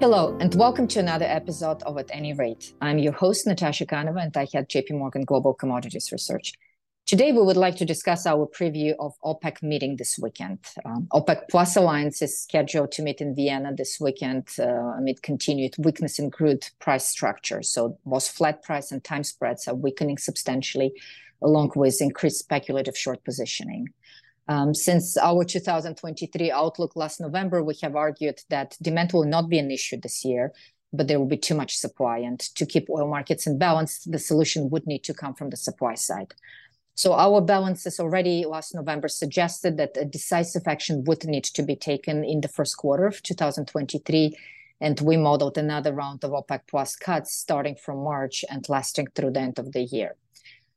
Hello, and welcome to another episode of At Any Rate. I'm your host, Natasha Kaneva, and I head JPMorgan Global Commodities Research. Today, we would like to discuss our preview of OPEC meeting this weekend. OPEC Plus Alliance is scheduled to meet in Vienna this weekend amid continued weakness in crude price structure. So both flat price and time spreads are weakening substantially, along with increased speculative short positioning. Since our 2023 outlook last November, we have argued that demand will not be an issue this year, but there will be too much supply. And to keep oil markets in balance, the solution would need to come from the supply side. So our balances already last November suggested that a decisive action would need to be taken in the first quarter of 2023. And we modeled another round of OPEC Plus cuts starting from March and lasting through the end of the year.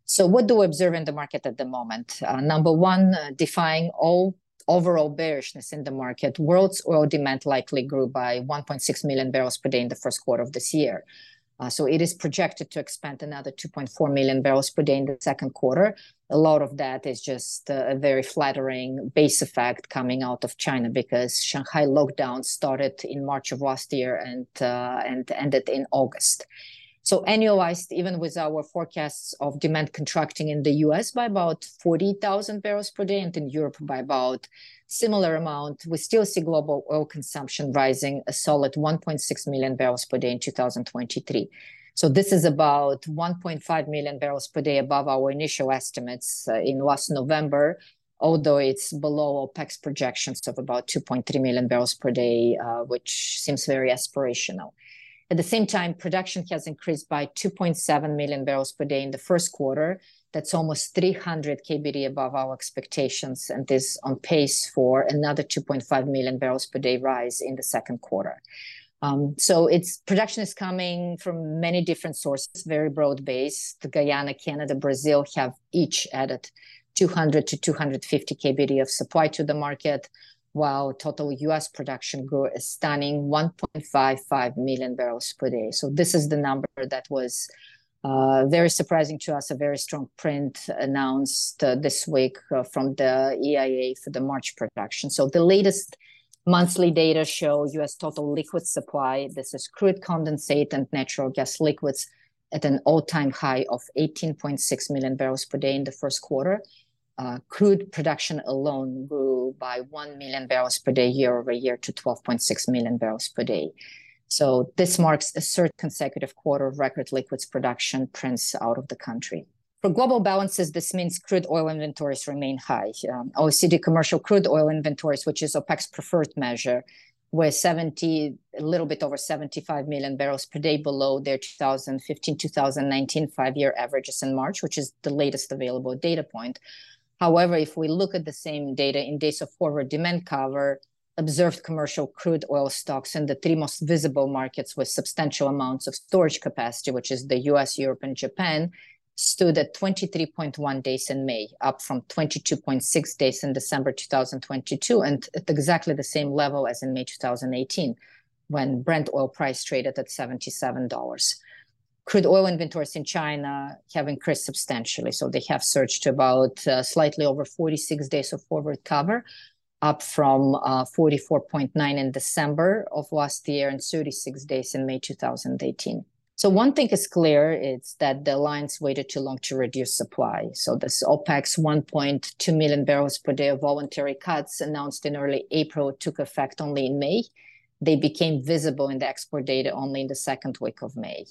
So what do we observe in the market at the moment? Number one, defying all overall bearishness in the market, world's oil demand likely grew by 1.6 million barrels per day in the first quarter of this year. So it is projected to expand another 2.4 million barrels per day in the second quarter. A lot of that is just a very flattering base effect coming out of China because Shanghai lockdown started in March of last year and ended in August. So annualized, even with our forecasts of demand contracting in the US by about 40,000 barrels per day and in Europe by about similar amount, we still see global oil consumption rising a solid 1.6 million barrels per day in 2023. So this is about 1.5 million barrels per day above our initial estimates in last November, although it's below OPEC's projections of about 2.3 million barrels per day, which seems very aspirational. At the same time, production has increased by 2.7 million barrels per day in the first quarter. That's almost 300 KBD above our expectations and is on pace for another 2.5 million barrels per day rise in the second quarter. So its production is coming from many different sources, very broad-based. Guyana, Canada, Brazil have each added 200 to 250 KBD of supply to the market, while total U.S. production grew a stunning 1.55 million barrels per day. So this is the number that was very surprising to us, a very strong print announced this week from the EIA for the March production. So the latest monthly data show U.S. total liquid supply, this is crude condensate and natural gas liquids, at an all-time high of 18.6 million barrels per day in the first quarter. Crude production alone grew by 1 million barrels per day year over year to 12.6 million barrels per day. So this marks a third consecutive quarter of record liquids production prints out of the country. For global balances, this means crude oil inventories remain high. OECD commercial crude oil inventories, which is OPEC's preferred measure, were a little bit over 75 million barrels per day below their 2015-2019 five-year averages in March, which is the latest available data point. However, if we look at the same data in days of forward demand cover, observed commercial crude oil stocks in the three most visible markets with substantial amounts of storage capacity, which is the US, Europe, and Japan, stood at 23.1 days in May, up from 22.6 days in December 2022, and at exactly the same level as in May 2018, when Brent oil price traded at $77. Crude oil inventories in China have increased substantially. So they have surged to about slightly over 46 days of forward cover, up from 44.9 in December of last year and 36 days in May 2018. So one thing is clear, it's that the alliance waited too long to reduce supply. So this OPEC's 1.2 million barrels per day of voluntary cuts announced in early April took effect only in May. They became visible in the export data only in the second week of May.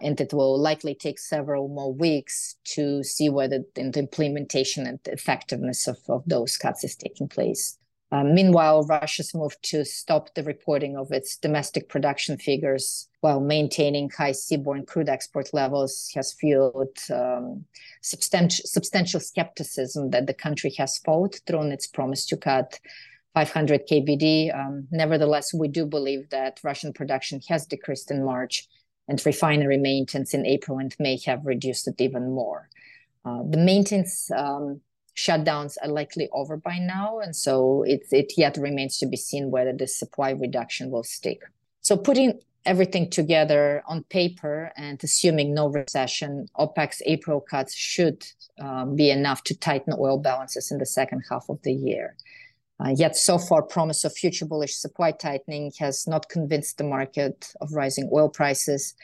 And it will likely take several more weeks to see whether the implementation and effectiveness of those cuts is taking place. Meanwhile, Russia's move to stop the reporting of its domestic production figures while maintaining high seaborne crude export levels has fueled substantial skepticism that the country has followed through on its promise to cut 500 KBD. Nevertheless, we do believe that Russian production has decreased in March, and refinery maintenance in April and May have reduced it even more. The maintenance shutdowns are likely over by now, and so it yet remains to be seen whether the supply reduction will stick. So putting everything together on paper and assuming no recession, OPEC's April cuts should be enough to tighten oil balances in the second half of the year. Yet so far, promise of future bullish supply tightening has not convinced the market of rising oil prices.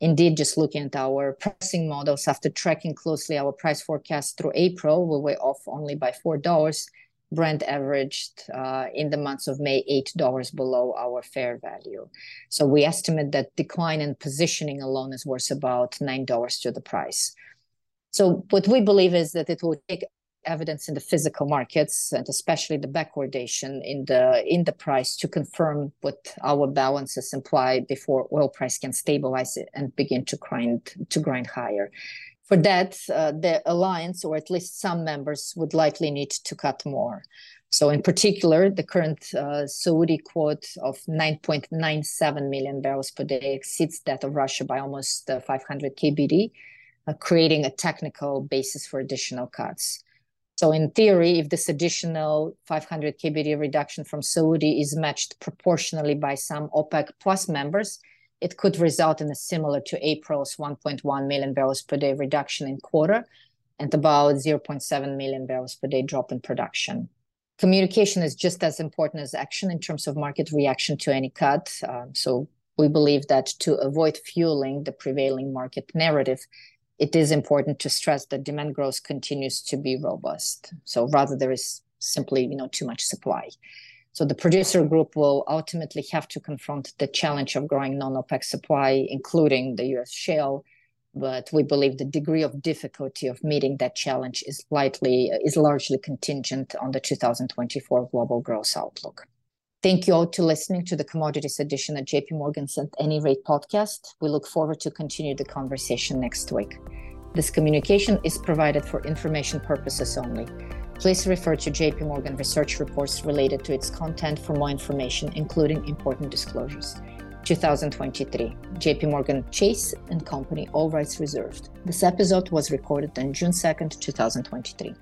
Indeed, just looking at our pricing models, after tracking closely our price forecast through April, we were off only by $4. Brent averaged in the months of May $8 below our fair value. So we estimate that decline in positioning alone is worth about $9 to the price. So what we believe is that it will take evidence in the physical markets, and especially the backwardation in the price, to confirm what our balances imply before oil price can stabilize it and begin to grind higher. For that, the alliance, or at least some members, would likely need to cut more. So in particular, the current Saudi quota of 9.97 million barrels per day exceeds that of Russia by almost 500 KBD, creating a technical basis for additional cuts. So in theory, if this additional 500 KBD reduction from Saudi is matched proportionally by some OPEC+ members, it could result in a similar to April's 1.1 million barrels per day reduction in quota and about 0.7 million barrels per day drop in production. Communication is just as important as action in terms of market reaction to any cut. So we believe that to avoid fueling the prevailing market narrative, it is important to stress that demand growth continues to be robust. So rather, there is simply too much supply. So the producer group will ultimately have to confront the challenge of growing non-OPEC supply, including the U.S. shale. But we believe the degree of difficulty of meeting that challenge is largely contingent on the 2024 global growth outlook. Thank you all for listening to the Commodities Edition at JPMorgan's At Any Rate podcast. We look forward to continue the conversation next week. This communication is provided for information purposes only. Please refer to JPMorgan research reports related to its content for more information, including important disclosures. 2023, JPMorgan Chase and Company, all rights reserved. This episode was recorded on June 2nd, 2023.